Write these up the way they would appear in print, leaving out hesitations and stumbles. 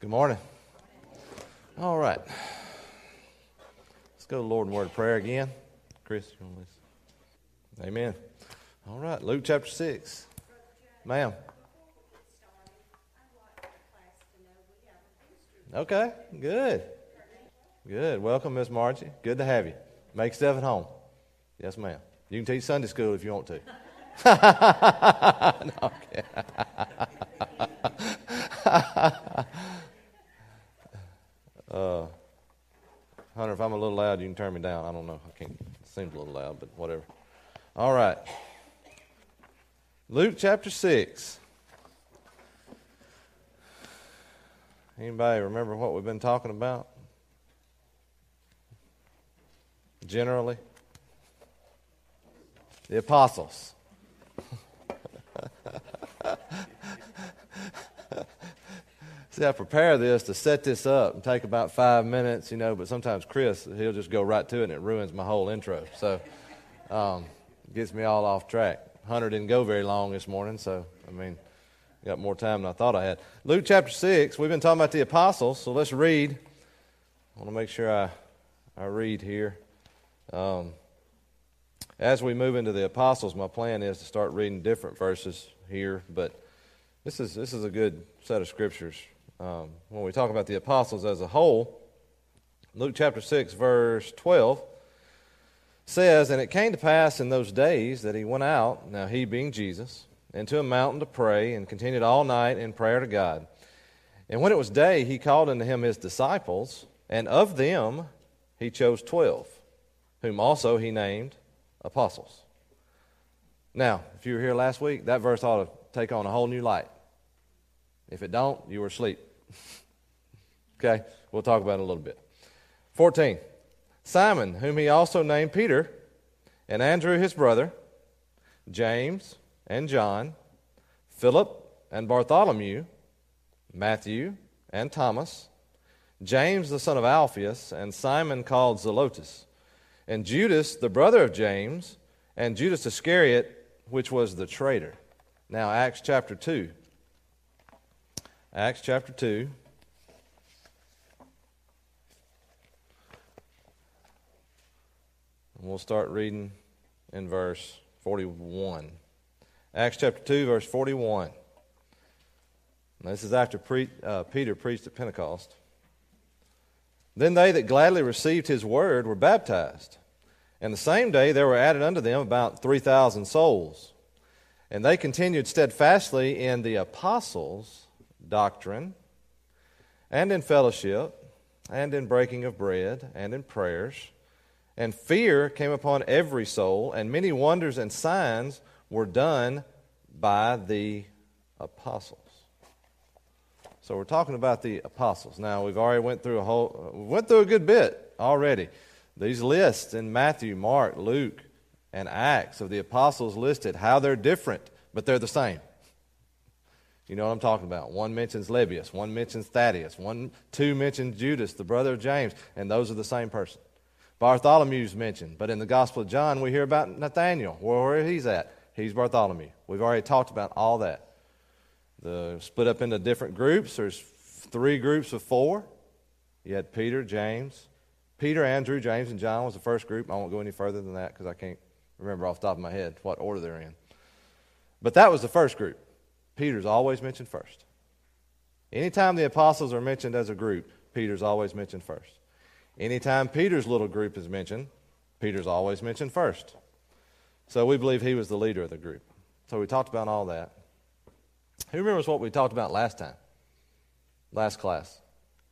Good morning. All right. Let's go to the Lord in word of prayer again. Chris, you want to listen? Amen. All right. Luke chapter 6. Ma'am. Okay. Good. Good. Welcome, Miss Margie. Good to have you. Make stuff at home. Yes, ma'am. You can teach Sunday school if you want to. No, okay. Hunter, if I'm a little loud, you can turn me down. I don't know. I can't. It seems a little loud, but whatever. All right. Luke chapter 6. Anybody remember what we've been talking about? Generally, the apostles. See, I prepare this to set this up and take about 5 minutes, but sometimes Chris, he'll just go right to it and it ruins my whole intro. So gets me all off track. Hunter didn't go very long this morning, so, got more time than I thought I had. Luke chapter 6, we've been talking about the apostles, so let's read. I want to make sure I read here. As we move into the apostles, my plan is to start reading different verses here, but this is a good set of scriptures. When we talk about the apostles as a whole, Luke chapter 6, verse 12 says, "And it came to pass in those days that he went out," now he being Jesus, "into a mountain to pray, and continued all night in prayer to God. And when it was day, he called unto him his disciples, and of them he chose 12, whom also he named apostles." Now, if you were here last week, that verse ought to take on a whole new light. If it don't, you were asleep. Okay, we'll talk about it a little bit. 14, "Simon, whom he also named Peter, and Andrew his brother, James and John, Philip and Bartholomew, Matthew and Thomas, James the son of Alphaeus, and Simon called Zelotes, and Judas the brother of James, and Judas Iscariot, which was the traitor." Now, Acts chapter 2. Acts chapter 2. And we'll start reading in verse 41. Acts chapter 2, verse 41. Now, this is after Peter preached at Pentecost. "Then they that gladly received his word were baptized, and the same day there were added unto them about 3,000 souls. And they continued steadfastly in the apostles' doctrine, and in fellowship, and in breaking of bread, and in prayers. And fear came upon every soul, and many wonders and signs were done by the apostles." So we're talking about the apostles. Now, we've already went through a good bit already. These lists in Matthew, Mark, Luke, and Acts of the apostles listed, how they're different, but they're the same. You know what I'm talking about. One mentions Lebbeus, one mentions Thaddeus, two mentions Judas, the brother of James, and those are the same person. Bartholomew's mentioned, but in the Gospel of John we hear about Nathanael, where he's at. He's Bartholomew. We've already talked about all that. They're split up into different groups. There's three groups of four. You had Peter, Andrew, James, and John was the first group. I won't go any further than that because I can't remember off the top of my head what order they're in. But that was the first group. Peter's always mentioned first. Anytime the apostles are mentioned as a group, Peter's always mentioned first. Anytime Peter's little group is mentioned, Peter's always mentioned first. So we believe he was the leader of the group. So we talked about all that. Who remembers what we talked about last time? Last class.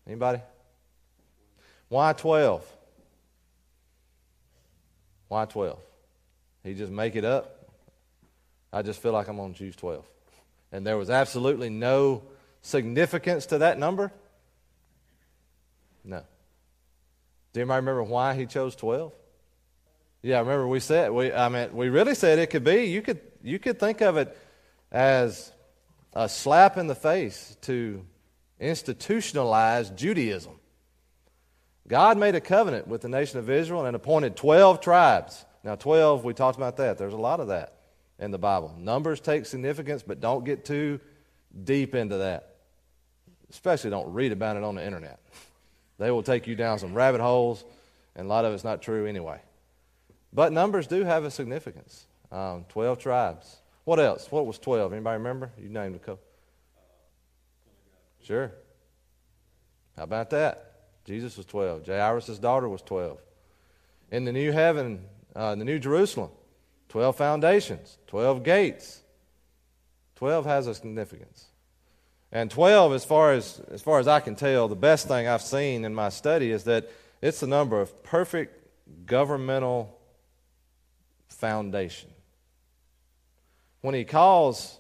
Anybody? Why 12? Why 12? You just make it up. I just feel like I'm going to choose 12. And there was absolutely no significance to that number? No. Do anybody remember why he chose 12? Yeah, remember we said, we really said it could be, you could think of it as a slap in the face to institutionalize Judaism. God made a covenant with the nation of Israel and appointed 12 tribes. Now, 12, we talked about that. There's a lot of that in the Bible. Numbers take significance, but don't get too deep into that. Especially don't read about it on the internet. They will take you down some rabbit holes, and a lot of it's not true anyway. But numbers do have a significance. 12 tribes. What else? What was 12? Anybody remember? You named a couple. Sure. How about that? Jesus was 12. Jairus' daughter was 12. In the new heaven, the new Jerusalem, 12 foundations, 12 gates. 12 has a significance. And 12, as far as I can tell, the best thing I've seen in my study is that it's the number of perfect governmental foundation. When he calls,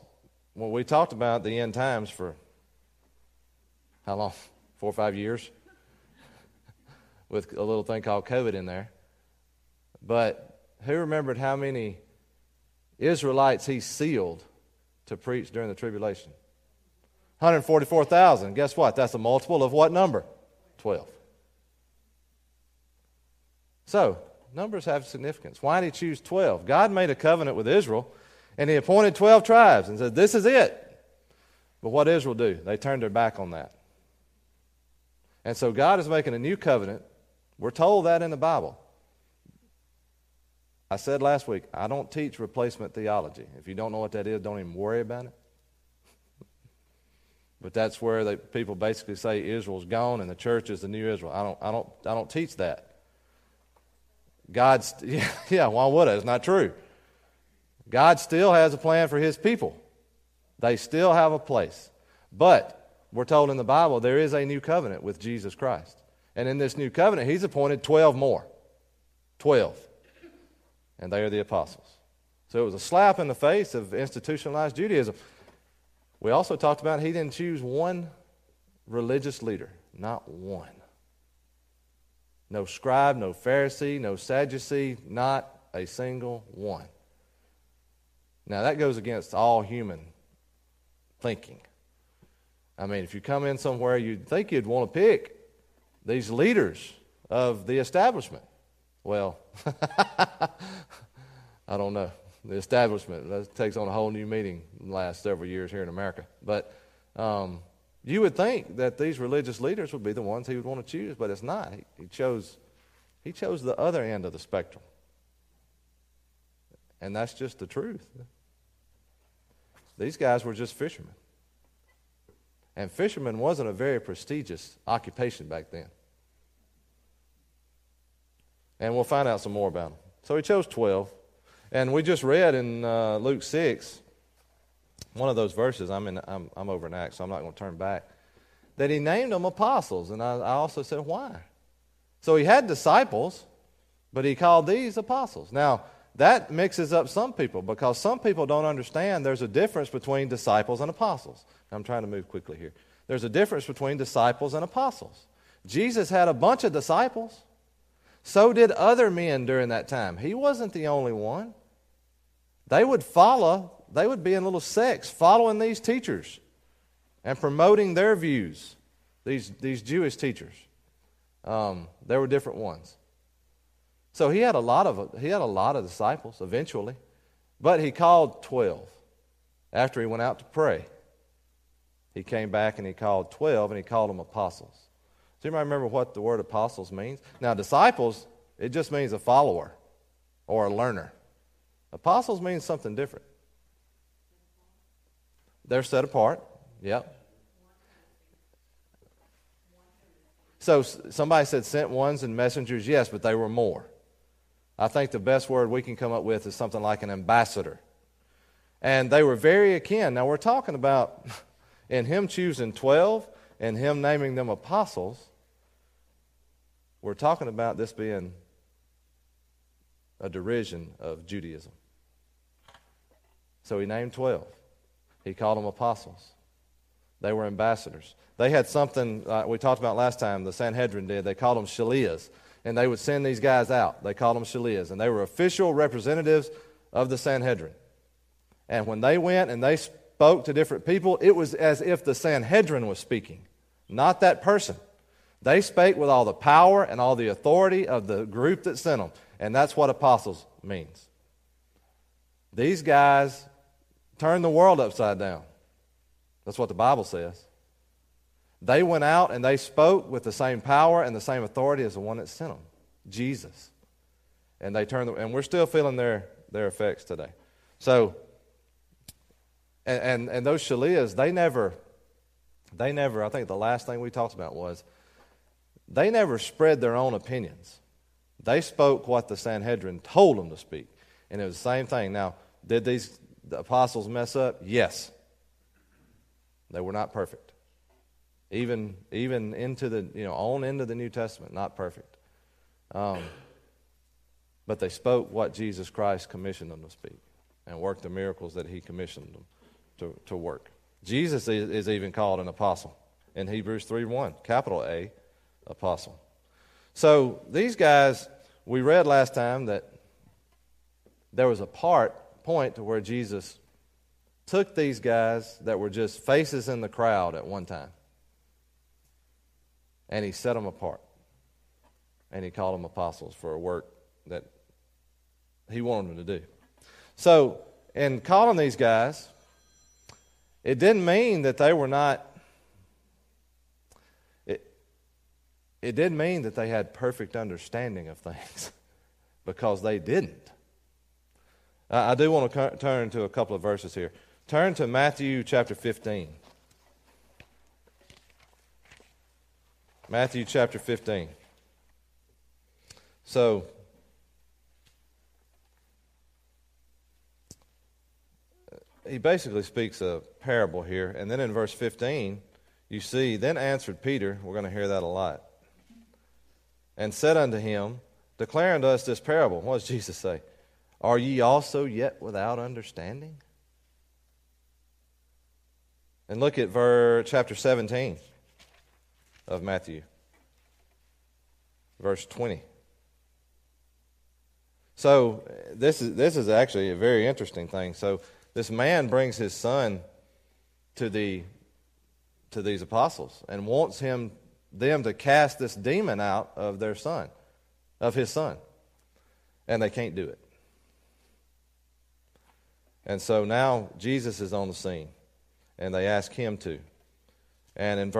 well, we talked about the end times for how long? 4 or 5 years with a little thing called COVID in there. But who remembered how many Israelites he sealed to preach during the tribulation? 144,000. Guess what? That's a multiple of what number? 12. So, numbers have significance. Why did he choose 12? God made a covenant with Israel, and he appointed 12 tribes and said, this is it. But what did Israel do? They turned their back on that. And so God is making a new covenant. We're told that in the Bible. I said last week, I don't teach replacement theology. If you don't know what that is, don't even worry about it. But that's where people basically say Israel's gone and the church is the new Israel. I don't teach that. God's, yeah, why would I? It's not true. God still has a plan for his people. They still have a place. But we're told in the Bible there is a new covenant with Jesus Christ. And in this new covenant, he's appointed 12 more. 12. And they are the apostles. So it was a slap in the face of institutionalized Judaism. We also talked about he didn't choose one religious leader, not one. No scribe, no Pharisee, no Sadducee, not a single one. Now that goes against all human thinking. I mean, if you come in somewhere, you'd think you'd want to pick these leaders of the establishment. Well, I don't know. The establishment, that takes on a whole new meaning in the last several years here in America. But you would think that these religious leaders would be the ones he would want to choose, but it's not. He chose the other end of the spectrum. And that's just the truth. These guys were just fishermen. And fishermen wasn't a very prestigious occupation back then. And we'll find out some more about them. So he chose 12. And we just read in Luke 6, one of those verses, I'm over in Acts, so I'm not going to turn back, that he named them apostles. And I also said, why? So he had disciples, but he called these apostles. Now, that mixes up some people because some people don't understand there's a difference between disciples and apostles. I'm trying to move quickly here. There's a difference between disciples and apostles. Jesus had a bunch of disciples. So did other men during that time. He wasn't the only one. They would be in little sects following these teachers and promoting their views, these Jewish teachers. There were different ones. So he had a lot of disciples eventually, but he called 12 after he went out to pray. He came back and he called 12 and he called them apostles. Does anybody remember what the word apostles means? Now, disciples, it just means a follower or a learner. Apostles means something different. They're set apart. Yep. So somebody said sent ones and messengers. Yes, but they were more. I think the best word we can come up with is something like an ambassador. And they were very akin. Now, we're talking about in him choosing 12 and him naming them apostles. We're talking about this being a derision of Judaism. So he named 12. He called them apostles. They were ambassadors. They had something we talked about last time, the Sanhedrin did. They called them shalias, and they would send these guys out. They called them shalias, and they were official representatives of the Sanhedrin. And when they went and they spoke to different people, it was as if the Sanhedrin was speaking, not that person. They spake with all the power and all the authority of the group that sent them, and that's what apostles means. These guys turned the world upside down. That's what the Bible says. They went out and they spoke with the same power and the same authority as the one that sent them, Jesus. And they turned them, and we're still feeling their effects today. So, and those shalias, they never. I think the last thing we talked about was they never spread their own opinions. They spoke what the Sanhedrin told them to speak, and it was the same thing. Now, did the apostles mess up? Yes. They were not perfect. Even into the on into the New Testament, not perfect. But they spoke what Jesus Christ commissioned them to speak and worked the miracles that he commissioned them to work. Jesus is even called an apostle in Hebrews 3:1, capital A, apostle. So these guys, we read last time that there was a point to where Jesus took these guys that were just faces in the crowd at one time, and he set them apart, and he called them apostles for a work that he wanted them to do. So in calling these guys, it didn't mean that they were not, it didn't mean that they had perfect understanding of things, because they didn't. I do want to turn to a couple of verses here. Turn to Matthew chapter 15. Matthew chapter 15. So, he basically speaks a parable here. And then in verse 15, you see, then answered Peter, we're going to hear that a lot, and said unto him, declare unto us this parable. What does Jesus say? Are ye also yet without understanding? And look at chapter 17 of Matthew, verse 20. So this is actually a very interesting thing. So this man brings his son to these apostles and wants them to cast this demon out of his son, and they can't do it. And so now Jesus is on the scene, and they ask him to. And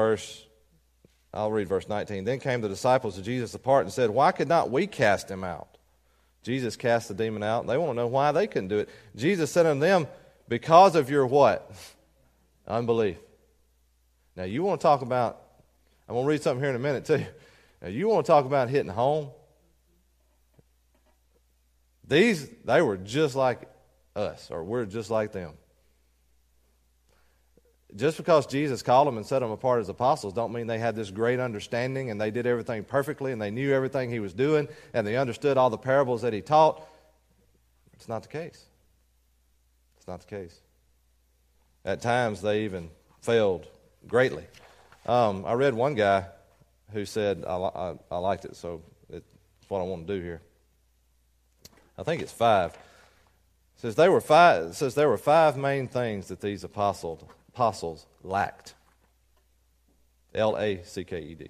I'll read verse 19. Then came the disciples of Jesus apart and said, why could not we cast him out? Jesus cast the demon out, and they want to know why they couldn't do it. Jesus said unto them, because of your what? Unbelief. Now you want to talk about, I'm going to read something here in a minute too. Now you want to talk about hitting home? They were just like us, or we're just like them. Just because Jesus called them and set them apart as apostles don't mean they had this great understanding and they did everything perfectly and they knew everything he was doing and they understood all the parables that he taught. It's not the case. It's not the case. At times they even failed greatly. I read one guy who said, I liked it, so it's what I want to do here. I think it's 5. Says there were 5 main things that these apostles lacked. L-A-C-K-E-D.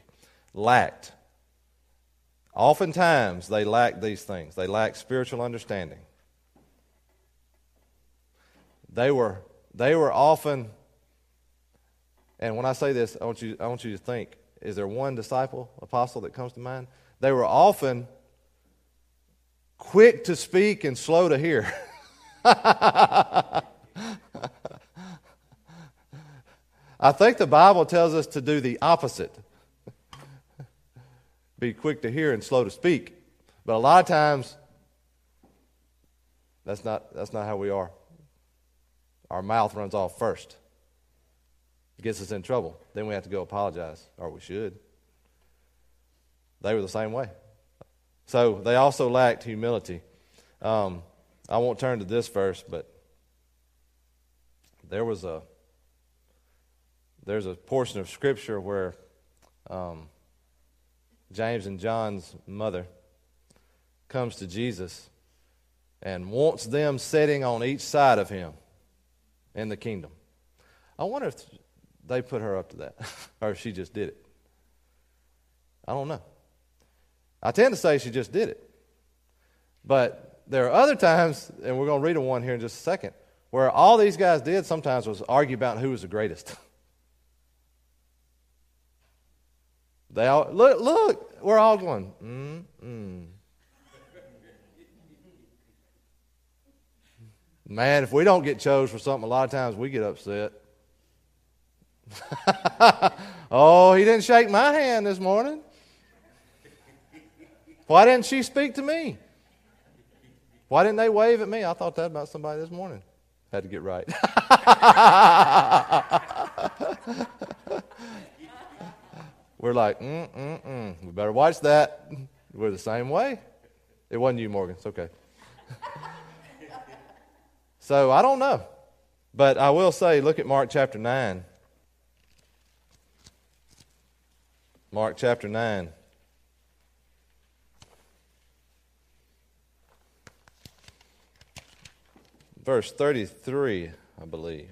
Lacked. Oftentimes they lacked these things. They lacked spiritual understanding. They were often, and when I say this, I want you to think, is there one apostle that comes to mind? They were often quick to speak and slow to hear. I think the Bible tells us to do the opposite. Be quick to hear and slow to speak. But a lot of times that's not how we are. Our mouth runs off first. It gets us in trouble. Then we have to go apologize, or we should. They were the same way. So they also lacked humility. I won't turn to this verse, but there's a portion of Scripture where James and John's mother comes to Jesus and wants them sitting on each side of him in the kingdom. I wonder if they put her up to that, or if she just did it. I don't know. I tend to say she just did it, but there are other times, and we're going to read one here in just a second, where all these guys did sometimes was argue about who was the greatest. They all look. We're all going. Man, if we don't get chose for something, a lot of times we get upset. Oh, he didn't shake my hand this morning. Why didn't she speak to me? Why didn't they wave at me? I thought that about somebody this morning. Had to get right. We're like, we better watch that. We're the same way. It wasn't you, Morgan. It's okay. So I don't know. But I will say, look at Mark chapter 9. Mark chapter 9. Verse 33, I believe.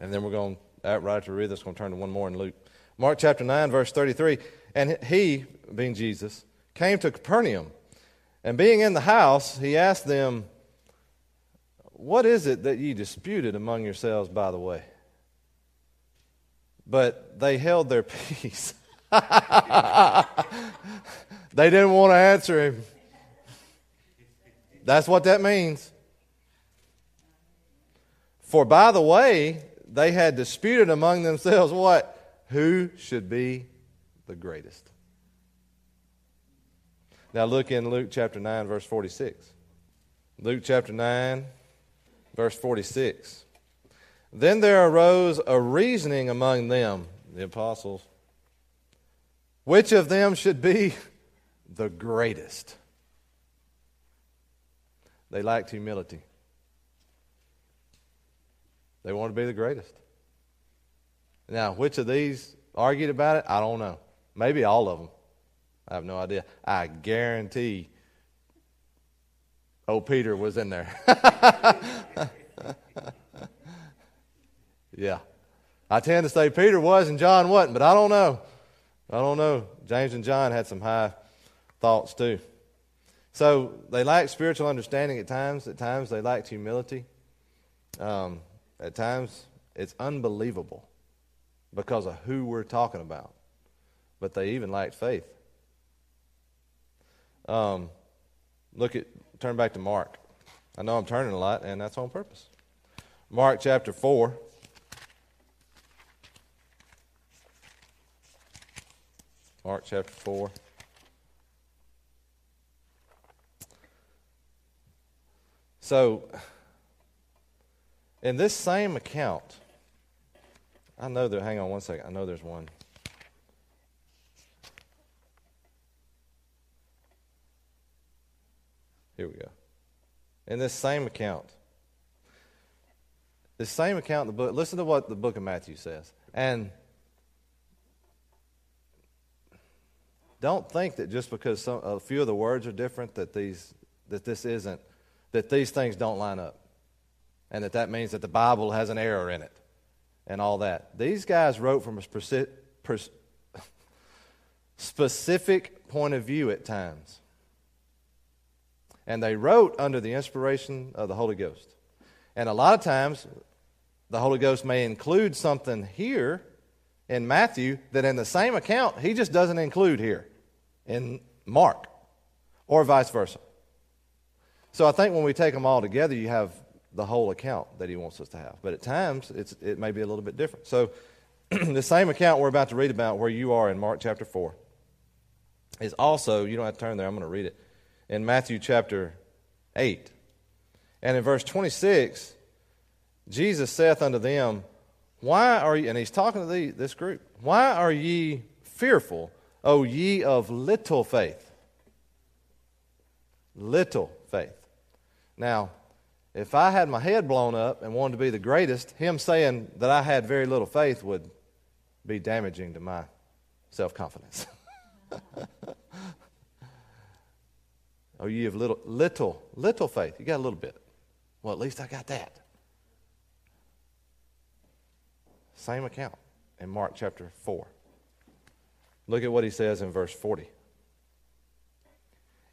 And then we're going outright to read this. We're going to turn to one more in Luke. Mark chapter 9, verse 33. And he, being Jesus, came to Capernaum. And being in the house, he asked them, "What is it that ye disputed among yourselves by the way?" But they held their peace. They didn't want to answer him. That's what that means. For by the way, they had disputed among themselves what? Who should be the greatest? Now look in Luke chapter 9, verse 46. Luke chapter 9, verse 46. Then there arose a reasoning among them, the apostles, which of them should be the greatest? They lacked humility. They wanted to be the greatest. Now, which of these argued about it? I don't know. Maybe all of them. I have no idea. I guarantee old Peter was in there. Yeah. I tend to say Peter was and John wasn't, but I don't know. James and John had some high thoughts too. So they lacked spiritual understanding at times. At times they lacked humility. At times it's unbelievable because of who we're talking about. But they even lacked faith. Turn back to Mark. I know I'm turning a lot, and that's on purpose. Mark chapter 4. Mark chapter 4. So, in this same account, I know there's one. Here we go. In this same account, in the book, listen to what the book of Matthew says. And don't think that just because a few of the words are different that these things don't line up, and that means that the Bible has an error in it, and all that. These guys wrote from a specific point of view at times, and they wrote under the inspiration of the Holy Ghost. And a lot of times, the Holy Ghost may include something here in Matthew that in the same account, he just doesn't include here in Mark, or vice versa. So I think when we take them all together, you have the whole account that he wants us to have. But at times, it may be a little bit different. So the same account we're about to read about where you are in Mark chapter 4 is also, you don't have to turn there, I'm going to read it, in Matthew chapter 8. And in verse 26, Jesus saith unto them, "Why are ye," and he's talking to this group, "why are ye fearful, O ye of little faith?" Little faith. Now, if I had my head blown up and wanted to be the greatest, him saying that I had very little faith would be damaging to my self-confidence. Oh, you have little faith. You got a little bit. Well, at least I got that. Same account in Mark chapter 4. Look at what he says in verse 40.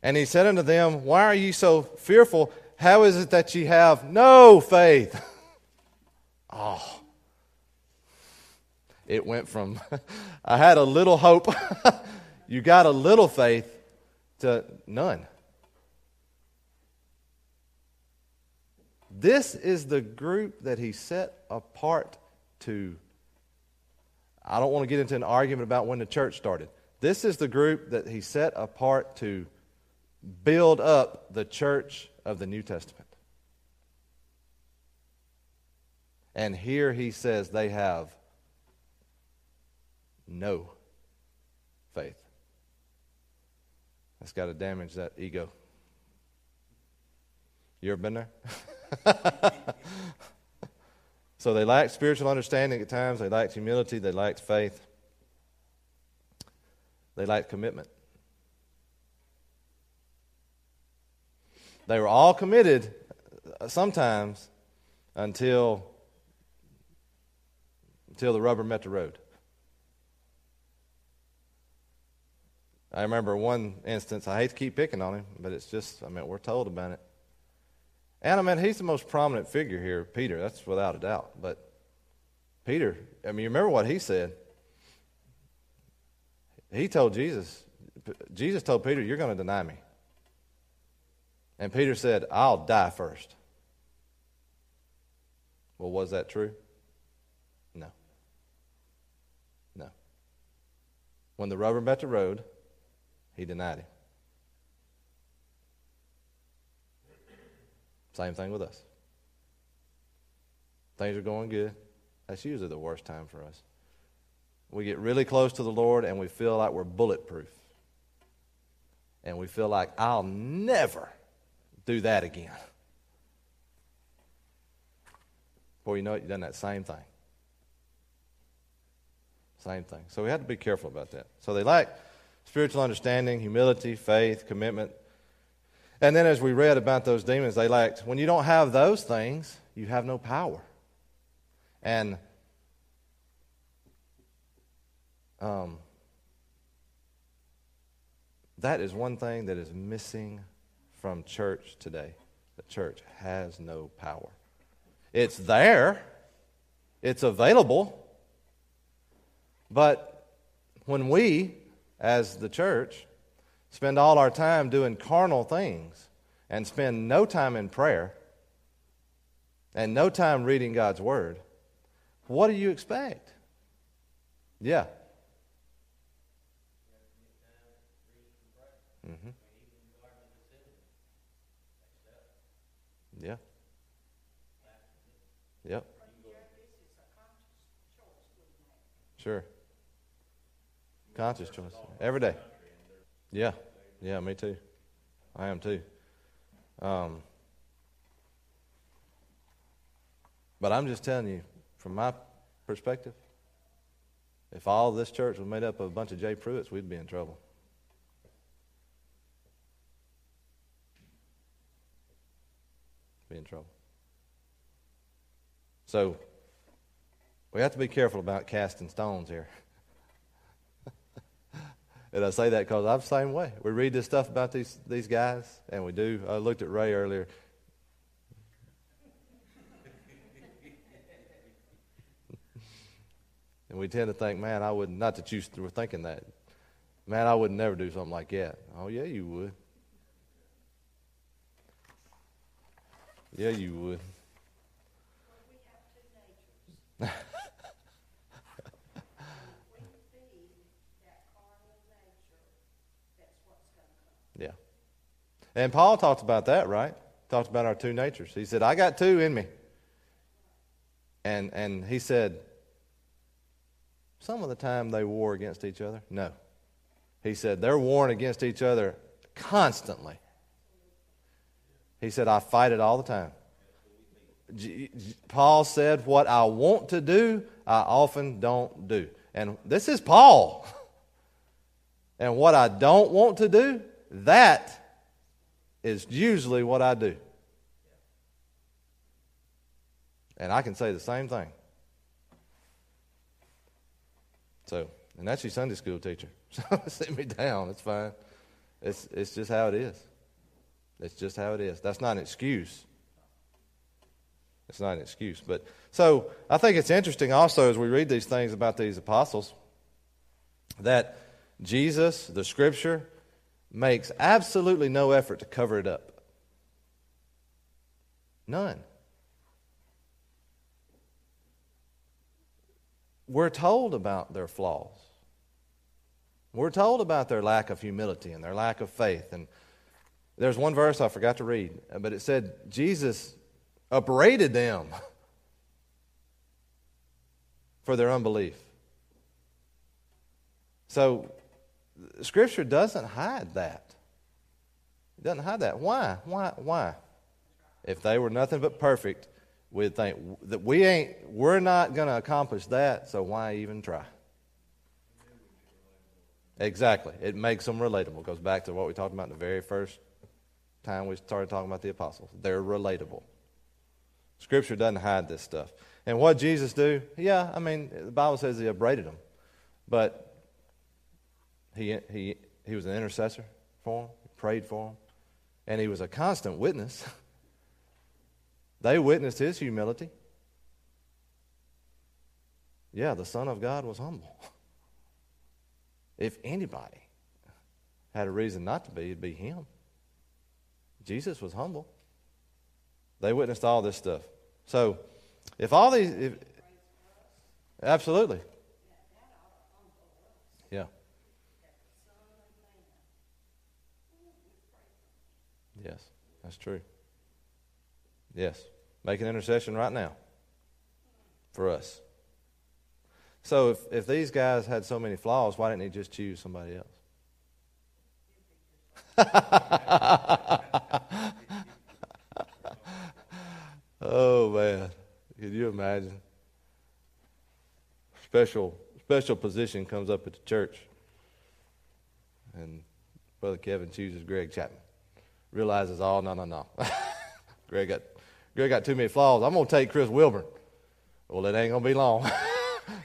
And he said unto them, "Why are ye so fearful? How is it that ye have no faith?" Oh. It went from, I had a little hope, you got a little faith, to none. This is the group that he set apart to. I don't want to get into an argument about when the church started. This is the group that he set apart to build up the church of the New Testament. And here he says they have no faith. That's got to damage that ego. You ever been there? So they lacked spiritual understanding at times. They lacked humility. They lacked faith. They lacked commitment. They were all committed sometimes until the rubber met the road. I remember one instance, I hate to keep picking on him, but it's just, we're told about it. And he's the most prominent figure here, Peter, that's without a doubt. But Peter, you remember what he said. He told Jesus, Jesus told Peter, you're going to deny me. And Peter said, I'll die first. Well, was that true? No. When the rubber met the road, he denied him. Same thing with us. Things are going good. That's usually the worst time for us. We get really close to the Lord and we feel like we're bulletproof. And we feel like, I'll never do that again. Before you know it, you've done that same thing. Same thing. So we have to be careful about that. So they lack spiritual understanding, humility, faith, commitment. And then as we read about those demons, they lacked, when you don't have those things, you have no power. And that is one thing that is missing from church today. The church has no power. It's there. It's available. But when we, as the church, spend all our time doing carnal things and spend no time in prayer and no time reading God's Word, what do you expect? Yeah. Mm-hmm. Yeah. Yep. Sure. Conscious choice. Every day. Yeah, me too. I am too. But I'm just telling you, from my perspective, if all this church was made up of a bunch of J. Prewitts, we'd be in trouble. So, we have to be careful about casting stones here. And I say that because I'm the same way. We read this stuff about these guys, and we do. I looked at Ray earlier. And we tend to think, man, I wouldn't, not that you were thinking that. Man, I would never do something like that. Oh, yeah, you would. Yeah, you would. Well, we have two natures. And Paul talked about that, right? Talked about our two natures. He said, I got two in me. And he said, some of the time they war against each other. No. He said, they're warring against each other constantly. He said, I fight it all the time. Paul said, what I want to do, I often don't do. And this is Paul. And what I don't want to do, that is usually what I do. And I can say the same thing. So, and that's your Sunday school teacher. So sit me down, it's fine. It's just how it is. That's not an excuse. It's not an excuse. But so I think it's interesting also as we read these things about these apostles that Jesus, the Scripture, makes absolutely no effort to cover it up. None. We're told about their flaws. We're told about their lack of humility and their lack of faith. And there's one verse I forgot to read, but it said Jesus upbraided them for their unbelief. So Scripture doesn't hide that. It doesn't hide that. Why? If they were nothing but perfect, we'd think that we're not going to accomplish that, so why even try? Exactly. It makes them relatable. It goes back to what we talked about the very first time we started talking about the apostles. They're relatable. Scripture doesn't hide this stuff. And what Jesus do? Yeah, I mean, the Bible says he upbraided them, but he was an intercessor for them. He prayed for them, and he was a constant witness. They witnessed his humility. Yeah, the Son of God was humble. If anybody had a reason not to be, it'd be him. Jesus was humble. They witnessed all this stuff. So, absolutely. Yeah. Yes, that's true. Yes. Make an intercession right now for us. So if these guys had so many flaws, why didn't he just choose somebody else? Oh, man. Can you imagine? Special position comes up at the church, and Brother Kevin chooses Greg Chapman. Realizes, no. Greg got too many flaws. I'm going to take Chris Wilburn. Well, it ain't going to be long.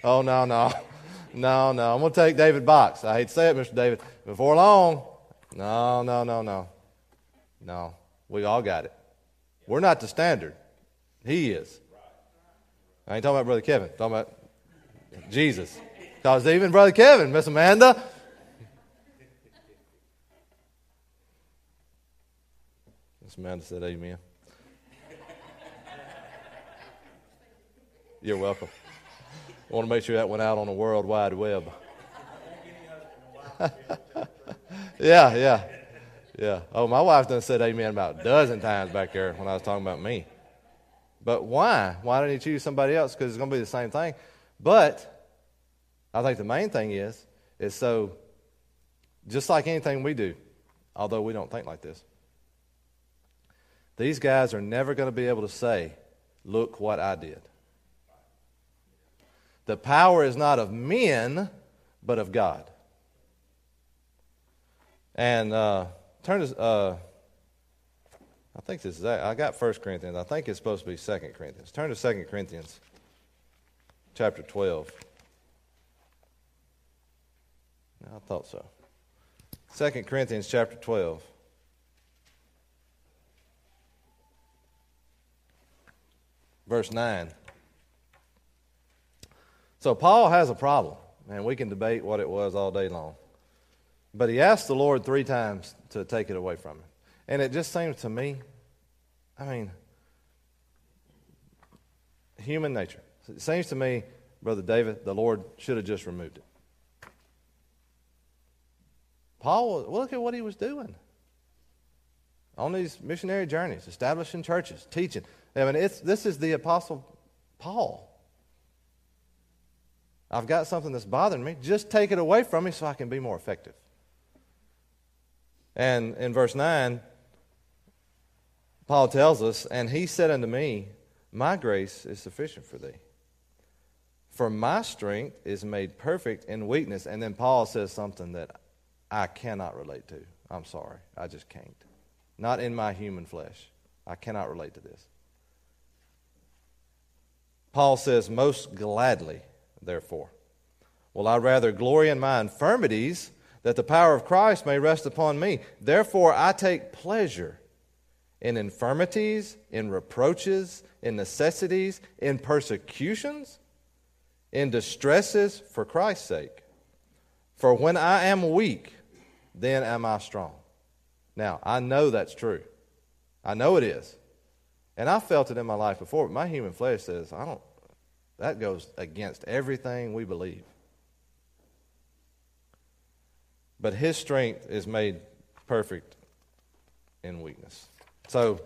Oh, no. I'm going to take David Box. I hate to say it, Mr. David. Before long, no. We all got it. We're not the standard. He is. I ain't talking about Brother Kevin. I'm talking about Jesus. Because even Brother Kevin, Miss Amanda. Miss Amanda said amen. You're welcome. I want to make sure that went out on the World Wide Web. Yeah. Oh, my wife done said amen about a dozen times back there when I was talking about me. But why? Why didn't he choose somebody else? Because it's going to be the same thing. But I think the main thing is so just like anything we do, although we don't think like this, these guys are never going to be able to say, look what I did. The power is not of men, but of God. And I think this is, I got 1 Corinthians. I think it's supposed to be 2 Corinthians. Turn to 2 Corinthians chapter 12. I thought so. 2 Corinthians chapter 12. Verse 9. So Paul has a problem, and we can debate what it was all day long. But he asked the Lord 3 times to take it away from him. And it just seems to me, I mean, human nature. It seems to me, Brother David, the Lord should have just removed it. Paul, look at what he was doing on these missionary journeys, establishing churches, teaching. I mean, this is the Apostle Paul. I've got something that's bothering me. Just take it away from me so I can be more effective. And in verse 9, Paul tells us, and he said unto me, my grace is sufficient for thee, for my strength is made perfect in weakness. And then Paul says something that I cannot relate to. I'm sorry. I just can't. Not in my human flesh. I cannot relate to this. Paul says, most gladly, therefore, will I rather glory in my infirmities, that the power of Christ may rest upon me. Therefore, I take pleasure in infirmities, in reproaches, in necessities, in persecutions, in distresses for Christ's sake. For when I am weak, then am I strong. Now, I know that's true. I know it is. And I felt it in my life before, but my human flesh says, that goes against everything we believe. But his strength is made perfect in weakness. So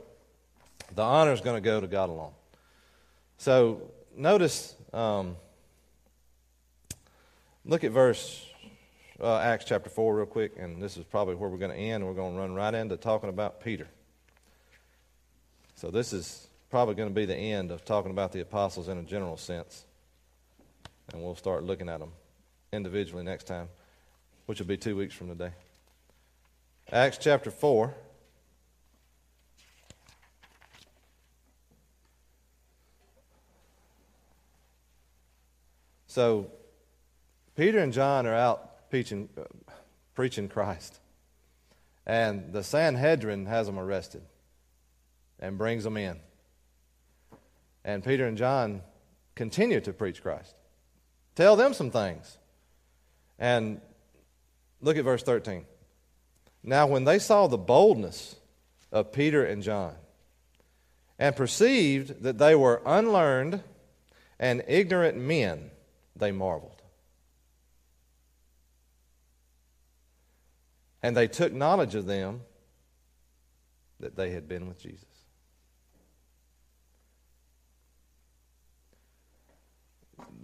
the honor is going to go to God alone. So notice, look at Acts chapter 4 real quick, and this is probably where we're going to end. We're going to run right into talking about Peter. So this is probably going to be the end of talking about the apostles in a general sense. And we'll start looking at them individually next time, which will be 2 weeks from today. Acts chapter 4. So Peter and John are out preaching Christ. And the Sanhedrin has them arrested and brings them in. And Peter and John continue to preach Christ. Tell them some things. And look at verse 13. Now when they saw the boldness of Peter and John and perceived that they were unlearned and ignorant men, they marveled. And they took knowledge of them that they had been with Jesus.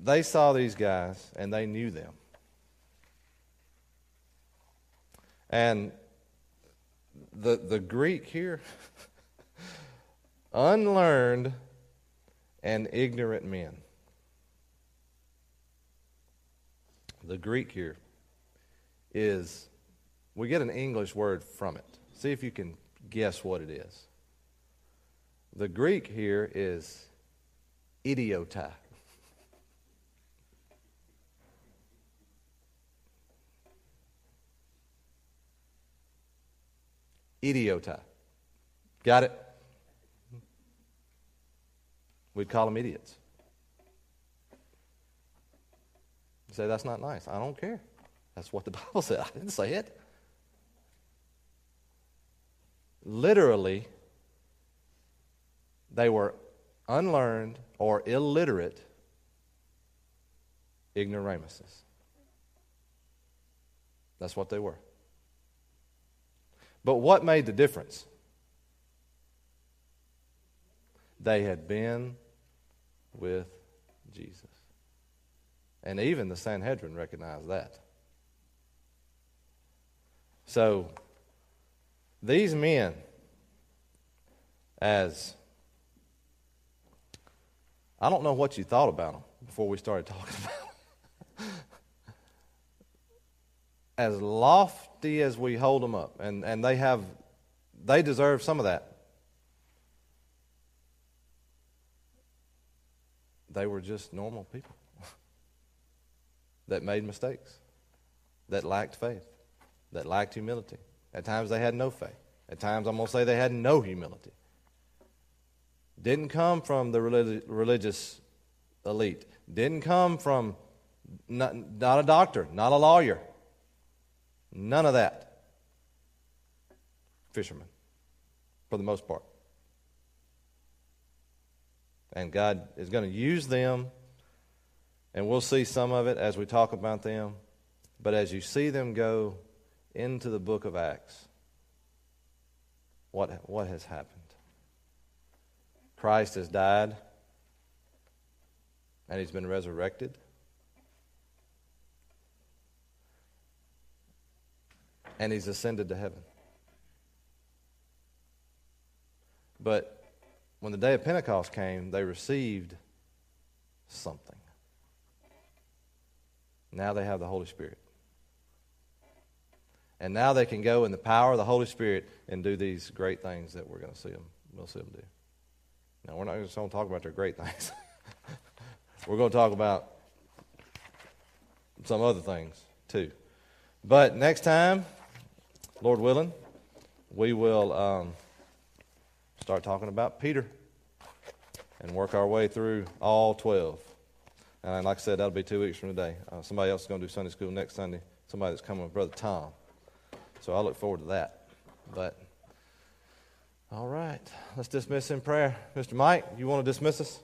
They saw these guys and they knew them. And the Greek here, unlearned and ignorant men. The Greek here is, we get an English word from it. See if you can guess what it is. The Greek here is idiotai. Idiotai. Got it? We'd call them idiots. You say, that's not nice. I don't care. That's what the Bible said. I didn't say it. Literally, they were unlearned or illiterate ignoramuses. That's what they were. But what made the difference? They had been with Jesus. And even the Sanhedrin recognized that. So, these men, I don't know what you thought about them before we started talking about them. As lofty as we hold them up, and they deserve some of that. They were just normal people that made mistakes, that lacked faith, that lacked humility. At times they had no faith. At times I'm going to say they had no humility. Didn't come from the religious elite. Didn't come from not a doctor, not a lawyer. None of that. Fishermen, for the most part. And God is going to use them, and we'll see some of it as we talk about them. But as you see them go into the book of Acts, what has happened? Christ has died, and he's been resurrected. And he's ascended to heaven. But when the day of Pentecost came, they received something. Now they have the Holy Spirit. And now they can go in the power of the Holy Spirit and do these great things that we're going to see them. We'll see them do. Now, we're not just going to talk about their great things. We're going to talk about some other things, too. But next time, Lord willing, we will start talking about Peter and work our way through all 12. And like I said, that'll be 2 weeks from today. Somebody else is going to do Sunday school next Sunday, somebody that's coming with Brother Tom. So I look forward to that. But, all right, let's dismiss in prayer. Mr. Mike, you want to dismiss us?